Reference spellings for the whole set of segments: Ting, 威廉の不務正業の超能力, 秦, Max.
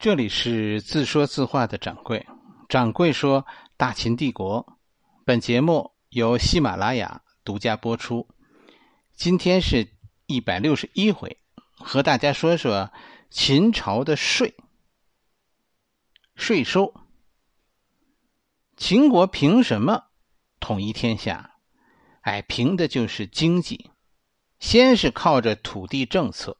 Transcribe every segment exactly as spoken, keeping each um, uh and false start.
这里是自说自话的掌柜。掌柜说大秦帝国，本节目由喜马拉雅独家播出。今天是一百六十一回，和大家说说秦朝的税税收。秦国凭什么统一天下？哎，凭的就是经济。先是靠着土地政策，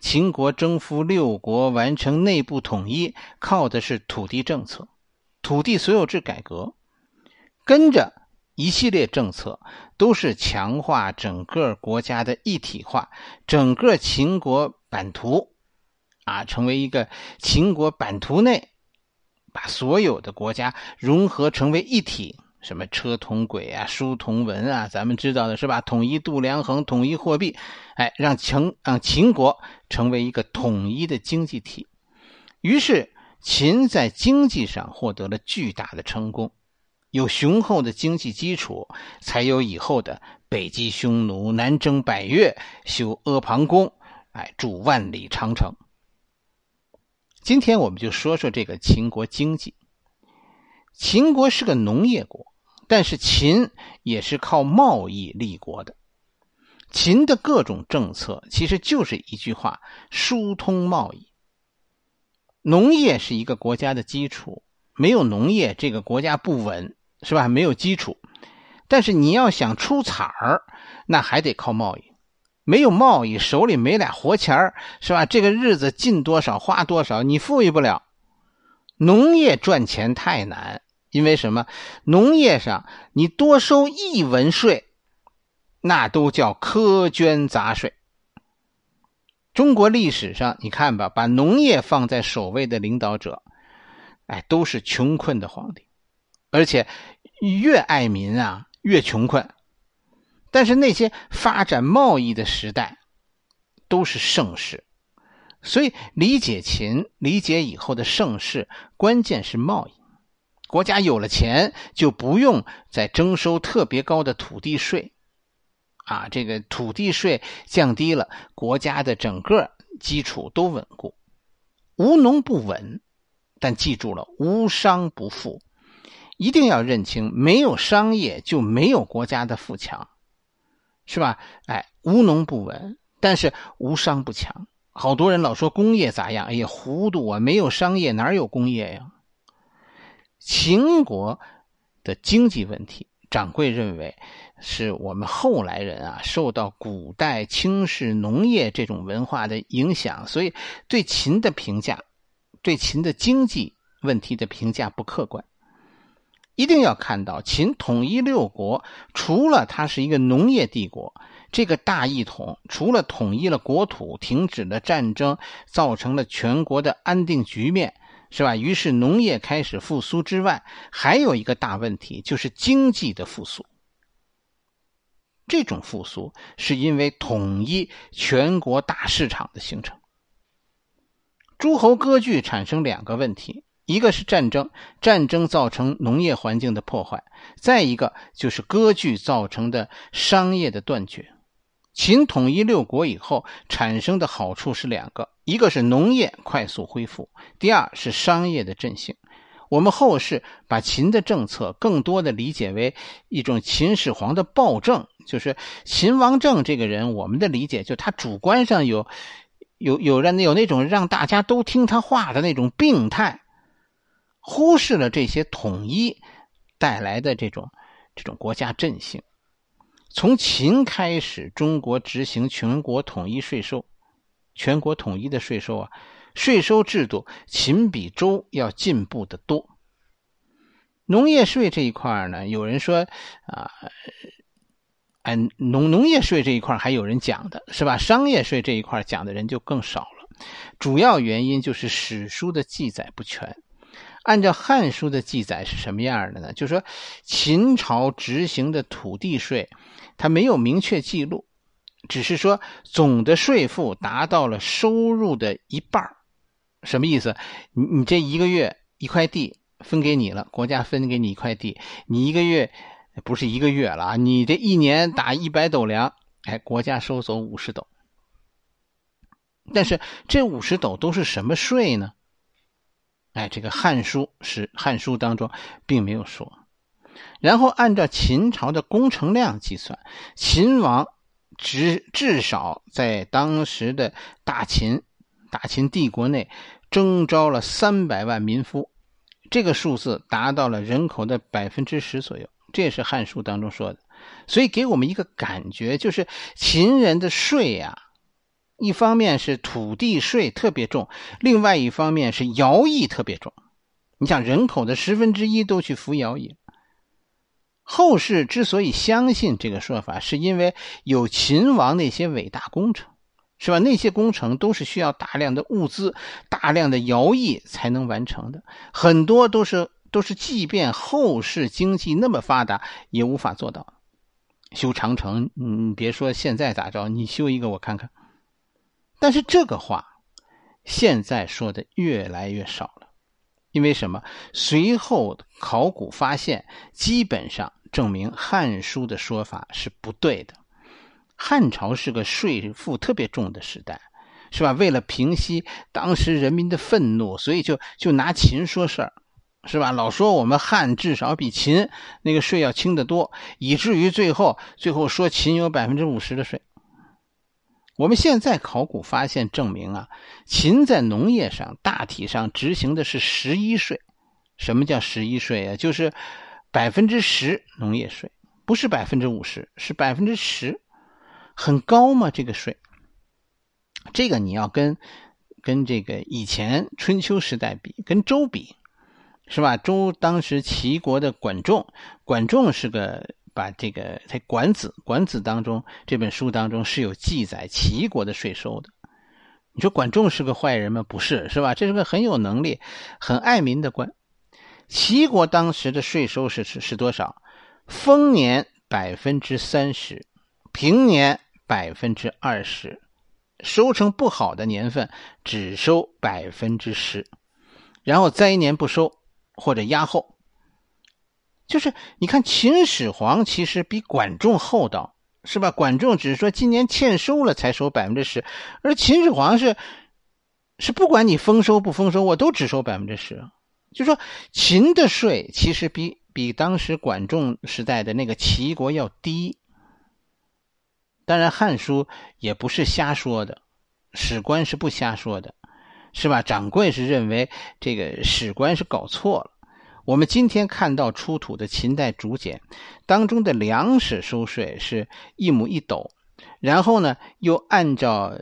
秦国征服六国，完成内部统一，靠的是土地政策，土地所有制改革，跟着一系列政策，都是强化整个国家的一体化，整个秦国版图啊，成为一个秦国版图内，把所有的国家融合成为一体。什么车同轨啊，书同文啊，咱们知道的是吧？统一度量衡，统一货币，哎，让秦让秦国成为一个统一的经济体。于是秦在经济上获得了巨大的成功，有雄厚的经济基础，才有以后的北击匈奴，南征百越，修阿房宫，哎，筑万里长城。今天我们就说说这个秦国经济。秦国是个农业国，但是秦也是靠贸易立国的。秦的各种政策其实就是一句话，疏通贸易。农业是一个国家的基础，没有农业这个国家不稳，是吧？没有基础。但是你要想出彩儿，那还得靠贸易。没有贸易，手里没俩活钱儿，是吧？这个日子进多少花多少，你富裕不了。农业赚钱太难。因为什么？农业上你多收一文税，那都叫苛捐杂税。中国历史上你看吧，把农业放在首位的领导者，哎，都是穷困的皇帝，而且越爱民啊越穷困。但是那些发展贸易的时代都是盛世，所以理解秦，理解以后的盛世，关键是贸易。国家有了钱，就不用再征收特别高的土地税啊，这个土地税降低了，国家的整个基础都稳固。无农不稳，但记住了，无商不富。一定要认清，没有商业就没有国家的富强，是吧？哎，无农不稳，但是无商不强。好多人老说工业咋样，哎呀，糊涂啊，没有商业哪有工业呀？秦国的经济问题，掌柜认为是我们后来人啊受到古代轻视农业这种文化的影响，所以对秦的评价，对秦的经济问题的评价不客观。一定要看到，秦统一六国，除了它是一个农业帝国，这个大一统除了统一了国土，停止了战争，造成了全国的安定局面，是吧？于是农业开始复苏之外，还有一个大问题，就是经济的复苏。这种复苏是因为统一全国大市场的形成。诸侯割据产生两个问题，一个是战争，战争造成农业环境的破坏，再一个就是割据造成的商业的断绝。秦统一六国以后产生的好处是两个，一个是农业快速恢复，第二是商业的振兴。我们后世把秦的政策更多的理解为一种秦始皇的暴政，就是秦王政这个人，我们的理解就他主观上有有有让有那种让大家都听他话的那种病态，忽视了这些统一带来的这种这种国家振兴。从秦开始，中国执行全国统一税收，全国统一的税收啊，税收制度秦比周要进步得多。农业税这一块呢，有人说啊，哎，农农业税这一块还有人讲的是吧？商业税这一块讲的人就更少了。主要原因就是史书的记载不全。按照《汉书》的记载是什么样的呢？就是说秦朝执行的土地税，它没有明确记录，只是说总的税负达到了收入的一半。什么意思？ 你, 你这一个月一块地分给你了，国家分给你一块地，你一个月不是一个月了啊，你这一年打一百斗粮，哎，国家收走五十斗。但是这五十斗都是什么税呢？哎，这个《汉书》是《汉书》当中并没有说。然后按照秦朝的工程量计算，秦王至至少在当时的大秦大秦帝国内征召了三百万民夫，这个数字达到了人口的 百分之十 左右，这也是《汉书》当中说的。所以给我们一个感觉，就是秦人的税啊，一方面是土地税特别重，另外一方面是徭役特别重。你想人口的十分之一都去服徭役。后世之所以相信这个说法，是因为有秦王那些伟大工程，是吧？那些工程都是需要大量的物资、大量的徭役才能完成的，很多都是都是即便后世经济那么发达也无法做到。修长城，嗯，别说现在咋着，你修一个我看看。但是这个话现在说的越来越少了，因为什么？随后考古发现基本上证明《汉书》的说法是不对的。汉朝是个税赋特别重的时代，是吧？为了平息当时人民的愤怒，所以就就拿秦说事儿，是吧？老说我们汉至少比秦那个税要轻得多，以至于最后最后说秦有 百分之五十 的税。我们现在考古发现证明啊，秦在农业上大体上执行的是十一税。什么叫十一税啊？就是 百分之十 农业税，不是 百分之五十， 是 百分之十。很高吗？这个税，这个你要跟跟这个以前春秋时代比，跟周比，是吧？周当时齐国的管仲，管仲是个把这个在《管子》管子当中这本书当中是有记载齐国的税收的。你说管仲是个坏人吗？不是，是吧？这是个很有能力、很爱民的官。齐国当时的税收是是多少？丰年 百分之三十， 平年 百分之二十， 收成不好的年份只收 百分之十， 然后灾年不收或者压后。就是你看秦始皇其实比管仲厚道，是吧？管仲只是说今年欠收了才收 百分之十， 而秦始皇是是不管你丰收不丰收我都只收 百分之十。 就说秦的税其实比比当时管仲时代的那个齐国要低。当然《汉书》也不是瞎说的，史官是不瞎说的，是吧？掌柜是认为这个史官是搞错了。我们今天看到出土的秦代竹简当中的粮食收税是一亩一斗，然后呢又按照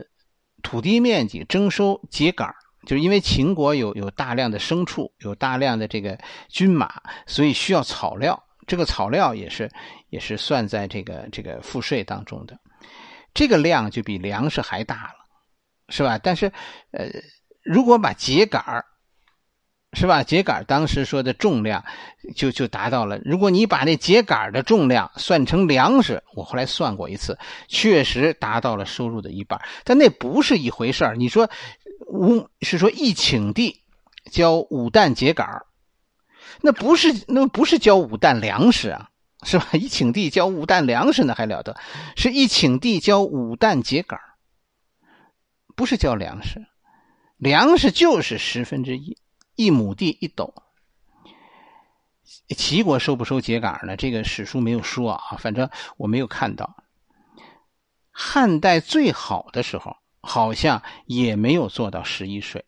土地面积征收秸秆，就是因为秦国有有大量的牲畜，有大量的这个军马，所以需要草料，这个草料也是也是算在这个这个赋税当中的，这个量就比粮食还大了，是吧？但是呃，如果把秸秆，是吧？秸秆当时说的重量就就达到了。如果你把那秸秆的重量算成粮食，我后来算过一次，确实达到了收入的一半。但那不是一回事儿。你说五是说一顷地交五担秸秆，那不是那不是交五担粮食啊，是吧？一顷地交五担粮食那还了得，是一顷地交五担秸秆，不是交粮食，粮食就是十分之一。一亩地一斗。齐国收不收秸秆呢？这个史书没有说啊，反正我没有看到。汉代最好的时候好像也没有做到十一税，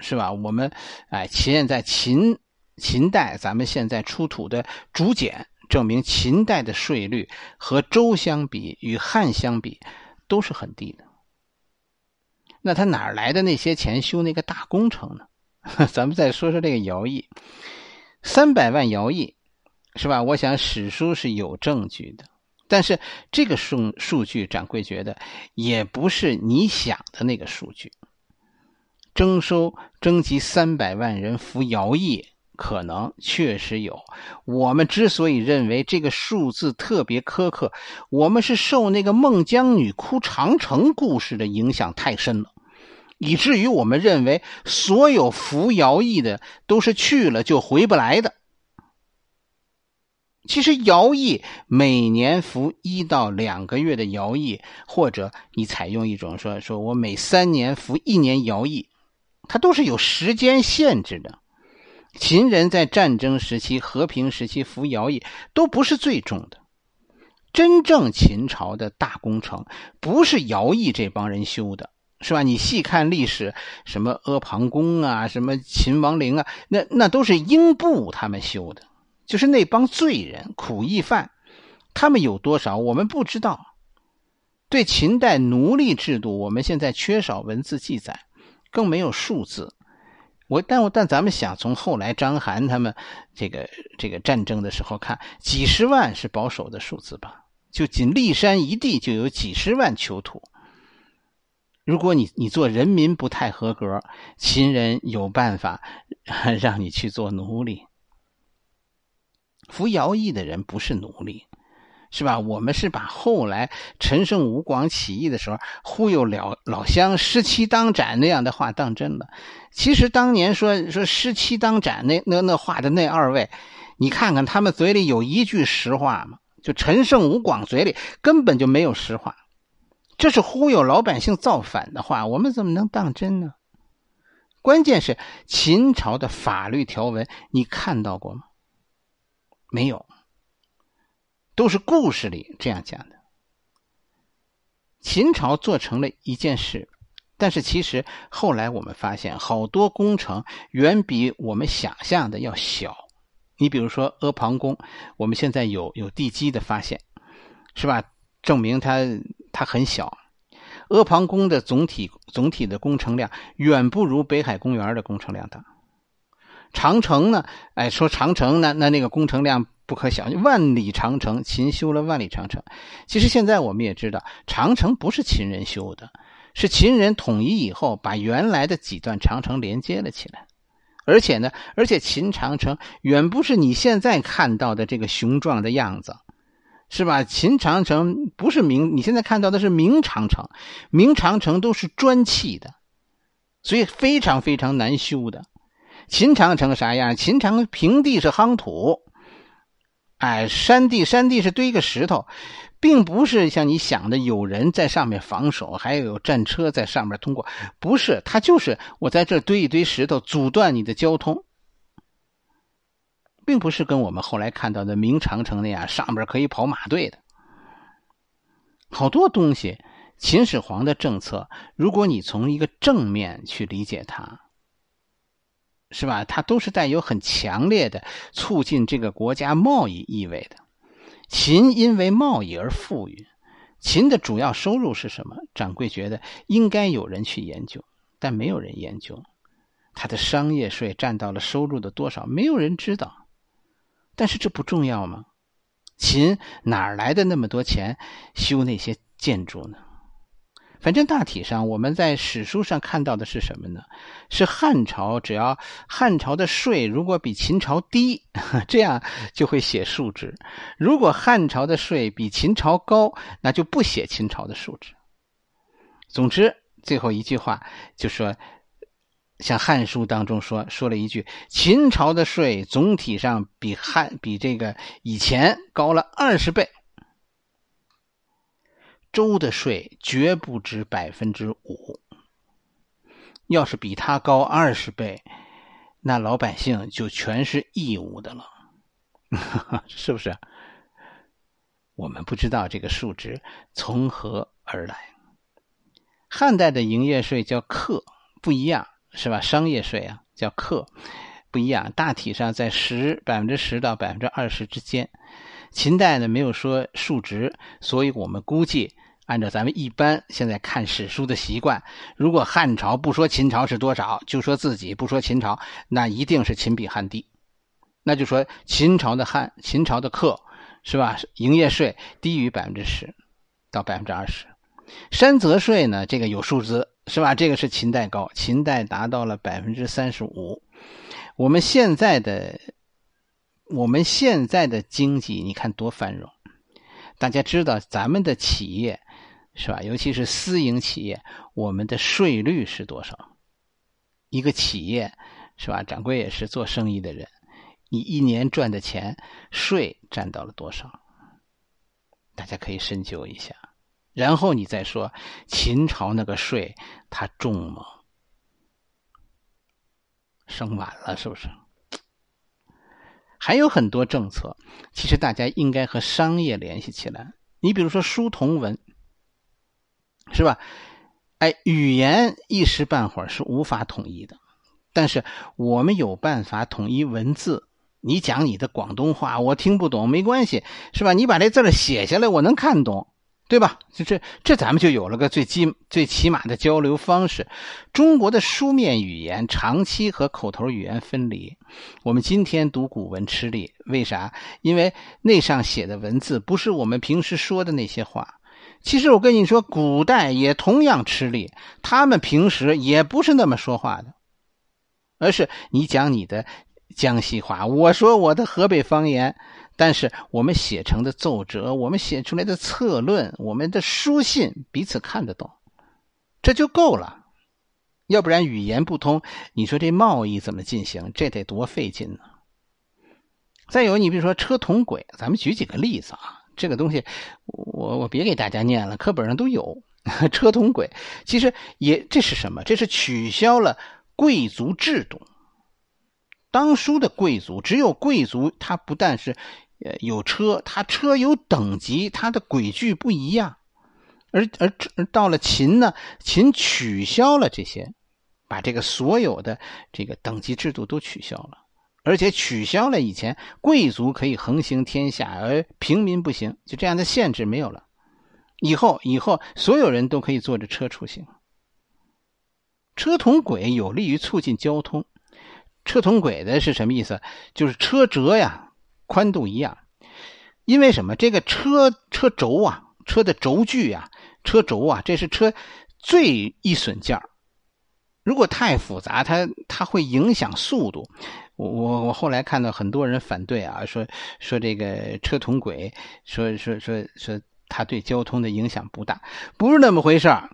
是吧？我们哎，现在秦秦代咱们现在出土的竹简证明秦代的税率和周相比与汉相比都是很低的。那他哪来的那些钱修那个大工程呢？咱们再说说这个徭役，三百万徭役，是吧？我想史书是有证据的，但是这个数数据，掌柜觉得也不是你想的那个数据。征收征集三百万人服徭役，可能确实有。我们之所以认为这个数字特别苛刻，我们是受那个孟姜女哭长城故事的影响太深了。以至于我们认为所有服徭役的都是去了就回不来的。其实徭役每年服一到两个月的徭役，或者你采用一种说说我每三年服一年徭役，它都是有时间限制的。秦人在战争时期、和平时期服徭役都不是最重的。真正秦朝的大工程不是徭役这帮人修的，是吧？你细看历史，什么阿房宫啊，什么秦王陵啊，那那都是英布他们修的，就是那帮罪人、苦役犯，他们有多少我们不知道。对秦代奴隶制度，我们现在缺少文字记载，更没有数字。我但我但咱们想，从后来章邯他们这个这个战争的时候看，几十万是保守的数字吧？就仅骊山一地就有几十万囚徒。如果你你做人民不太合格，秦人有办法让你去做奴隶。服徭役的人不是奴隶，是吧？我们是把后来陈胜吴广起义的时候忽悠了老乡失妻当斩那样的话当真了。其实当年说说失妻当斩那那那话的那二位，你看看他们嘴里有一句实话吗？就陈胜吴广嘴里根本就没有实话，这是忽悠老百姓造反的话，我们怎么能当真呢？关键是秦朝的法律条文你看到过吗？没有，都是故事里这样讲的。秦朝做成了一件事，但是其实后来我们发现好多工程远比我们想象的要小。你比如说阿房宫，我们现在有有地基的发现，是吧？证明它它很小。阿房宫的总体总体的工程量远不如北海公园的工程量大。长城呢，哎，说长城呢，那那个工程量不可小，万里长城，秦修了万里长城。其实现在我们也知道，长城不是秦人修的，是秦人统一以后把原来的几段长城连接了起来。而且呢，而且秦长城远不是你现在看到的这个雄壮的样子，是吧？秦长城不是明，你现在看到的是明长城，明长城都是砖砌的，所以非常非常难修的。秦长城啥样？秦长城平地是夯土。哎，山地山地是堆个石头，并不是像你想的有人在上面防守，还有战车在上面通过，不是，它就是我在这堆一堆石头阻断你的交通，并不是跟我们后来看到的明长城那样上面可以跑马队的。好多东西，秦始皇的政策，如果你从一个正面去理解它，是吧？它都是带有很强烈的促进这个国家贸易意味的。秦因为贸易而富裕，秦的主要收入是什么？掌柜觉得应该有人去研究，但没有人研究。它的商业税占到了收入的多少，没有人知道。但是这不重要吗？秦哪来的那么多钱修那些建筑呢？反正大体上我们在史书上看到的是什么呢？是汉朝，只要汉朝的税如果比秦朝低，这样就会写数值；如果汉朝的税比秦朝高，那就不写秦朝的数值。总之最后一句话就说，像《汉书》当中说说了一句，秦朝的税总体上比汉比这个以前高了二十倍，周的税绝不止百分之五，要是比它高二十倍，那老百姓就全是义务的了，是不是？我们不知道这个数值从何而来。汉代的营业税叫课，不一样，是吧？商业税啊叫课，不一样，大体上在十百分之十到百分之二十之间。秦代呢没有说数值，所以我们估计按照咱们一般现在看史书的习惯，如果汉朝不说秦朝是多少，就说自己不说秦朝，那一定是秦比汉低。那就说秦朝的汉，秦朝的课，是吧？营业税低于 百分之十 到 百分之二十。 山泽税呢，这个有数字，是吧？这个是秦代高，秦代达到了 百分之三十五。 我们现在的我们现在的经济你看多繁荣，大家知道咱们的企业，是吧？尤其是私营企业，我们的税率是多少？一个企业，是吧？掌柜也是做生意的人，你一年赚的钱税占到了多少？大家可以深究一下，然后你再说秦朝那个税它重吗？生晚了，是不是？还有很多政策，其实大家应该和商业联系起来。你比如说书同文，是吧？哎，语言一时半会儿是无法统一的，但是我们有办法统一文字。你讲你的广东话，我听不懂没关系，是吧？你把这字儿写下来，我能看懂，对吧？就这这咱们就有了个最基最起码的交流方式。中国的书面语言长期和口头语言分离，我们今天读古文吃力，为啥？因为那上写的文字不是我们平时说的那些话。其实我跟你说，古代也同样吃力，他们平时也不是那么说话的，而是你讲你的江西话，我说我的河北方言，但是我们写成的奏折，我们写出来的策论，我们的书信彼此看得懂，这就够了。要不然语言不通，你说这贸易怎么进行？这得多费劲呢。再有，你比如说车同轨，咱们举几个例子啊。这个东西我我别给大家念了，课本上都有。车同轨其实也，这是什么？这是取消了贵族制度。当初的贵族，只有贵族，他不但是呃有车，他车有等级，他的轨距不一样。而而而到了秦呢，秦取消了这些，把这个所有的这个等级制度都取消了，而且取消了以前贵族可以横行天下，而平民不行，就这样的限制没有了。以后以后所有人都可以坐着车出行。车同轨有利于促进交通。车同轨的是什么意思？就是车辙呀，宽度一样。因为什么？这个车车轴啊，车的轴距啊，车轴啊，这是车最易损件儿。如果太复杂，它它会影响速度。我我我后来看到很多人反对啊，说说这个车同轨，说说说说它对交通的影响不大，不是那么回事儿。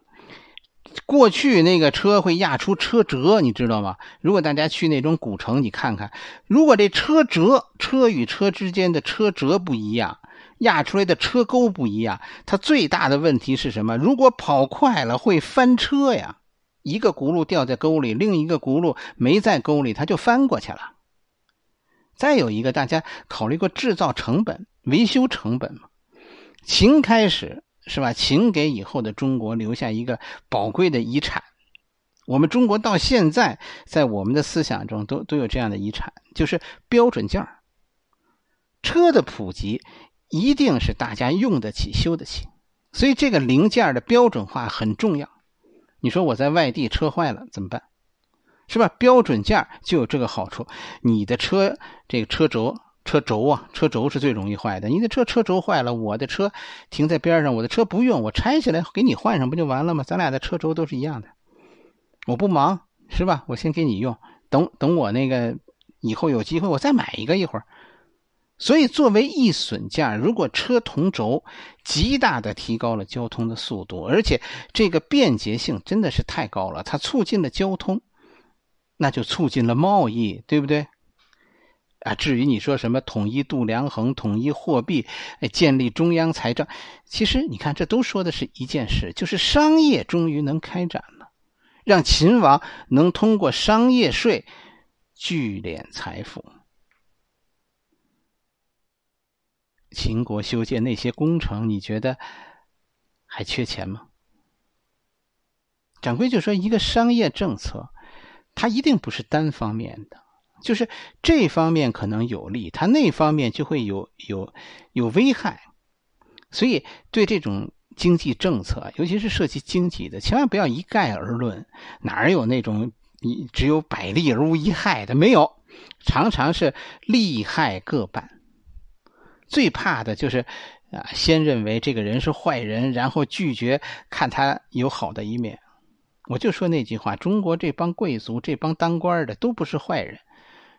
过去那个车会压出车辙，你知道吗？如果大家去那种古城，你看看，如果这车辙，车与车之间的车辙不一样，压出来的车钩不一样，它最大的问题是什么？如果跑快了会翻车呀，一个轱辘掉在沟里，另一个轱辘没在沟里，它就翻过去了。再有一个，大家考虑过制造成本、维修成本吗？秦开始，是吧？秦给以后的中国留下一个宝贵的遗产。我们中国到现在，在我们的思想中都都有这样的遗产，就是标准件儿。车的普及一定是大家用得起、修得起，所以这个零件的标准化很重要。你说我在外地车坏了怎么办？是吧？标准件就有这个好处。你的车这个车轴。车轴啊，车轴是最容易坏的。你的车车轴坏了，我的车停在边上，我的车不用，我拆下来给你换上不就完了吗？咱俩的车轴都是一样的。我不忙，是吧？我先给你用，等等我那个以后有机会我再买一个一会儿。所以作为易损件，如果车同轴，极大的提高了交通的速度，而且这个便捷性真的是太高了，它促进了交通，那就促进了贸易，对不对？啊，至于你说什么统一度量衡、统一货币、哎、建立中央财政，其实你看，这都说的是一件事，就是商业终于能开展了，让秦王能通过商业税聚敛财富。秦国修建那些工程，你觉得还缺钱吗？掌柜就说，一个商业政策，它一定不是单方面的。就是这方面可能有利，它那方面就会有有有危害，所以对这种经济政策，尤其是涉及经济的，千万不要一概而论。哪有那种只有百利而无一害的？没有，常常是利害各半。最怕的就是啊，先认为这个人是坏人，然后拒绝看他有好的一面。我就说那句话：中国这帮贵族、这帮当官的都不是坏人。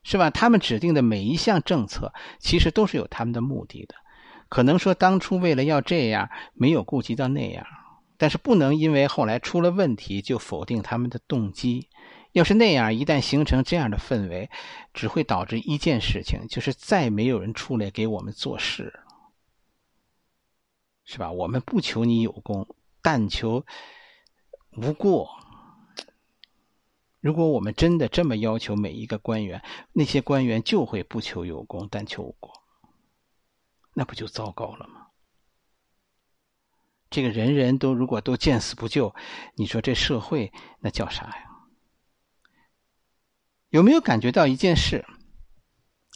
是吧？他们指定的每一项政策其实都是有他们的目的的，可能说当初为了要这样没有顾及到那样，但是不能因为后来出了问题就否定他们的动机。要是那样，一旦形成这样的氛围，只会导致一件事情，就是再没有人出来给我们做事，是吧？我们不求你有功，但求无过。如果我们真的这么要求每一个官员，那些官员就会不求有功，但求无过，那不就糟糕了吗？这个人人都如果都见死不救，你说这社会那叫啥呀？有没有感觉到一件事？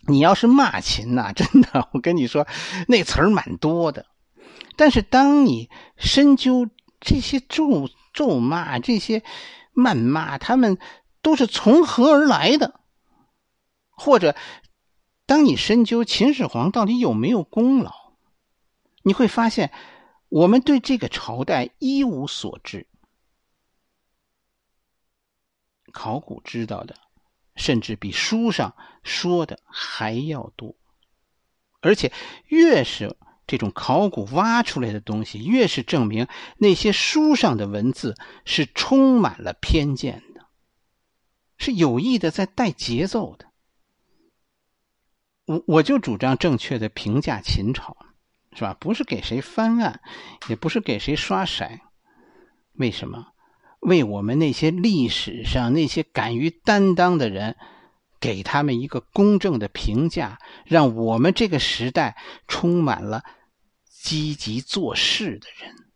你要是骂秦呐、啊，真的，我跟你说，那词儿蛮多的。但是当你深究这些咒咒骂、这些谩骂，他们都是从何而来的，或者当你深究秦始皇到底有没有功劳，你会发现我们对这个朝代一无所知。考古知道的甚至比书上说的还要多，而且越是这种考古挖出来的东西，越是证明那些书上的文字是充满了偏见的，是有意的在带节奏的。我我就主张正确的评价秦朝，是吧？不是给谁翻案，也不是给谁刷色。为什么？为我们那些历史上那些敢于担当的人，给他们一个公正的评价，让我们这个时代充满了积极做事的人。